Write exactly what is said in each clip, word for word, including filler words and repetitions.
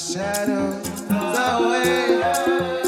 shadow away.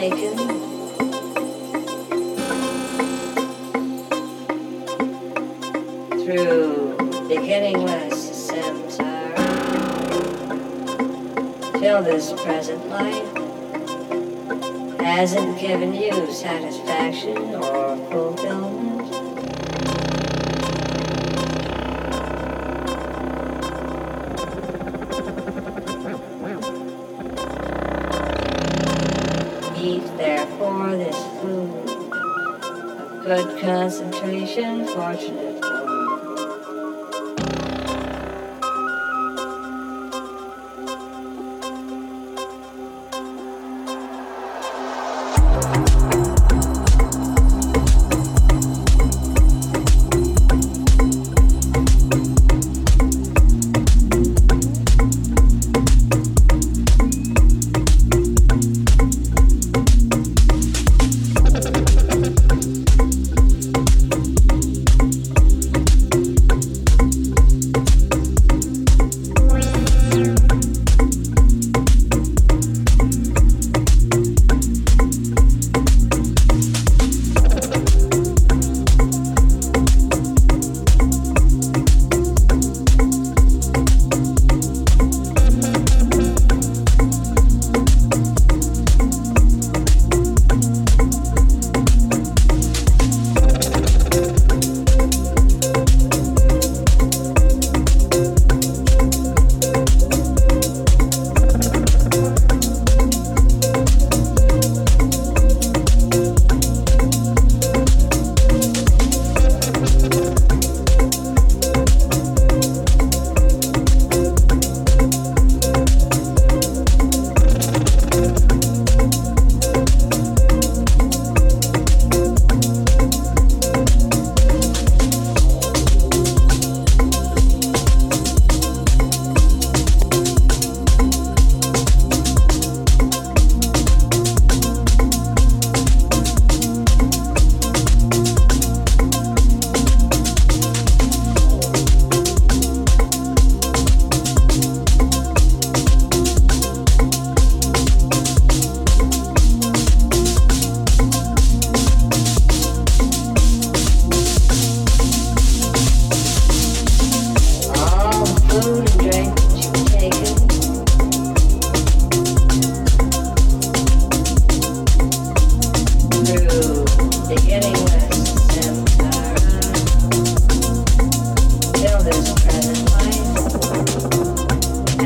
taken. Through beginning last samsara, till this present life hasn't given you satisfaction or fulfillment. Eat therefore this food of good concentration, fortunate.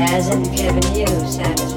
Hasn't given you satisfaction.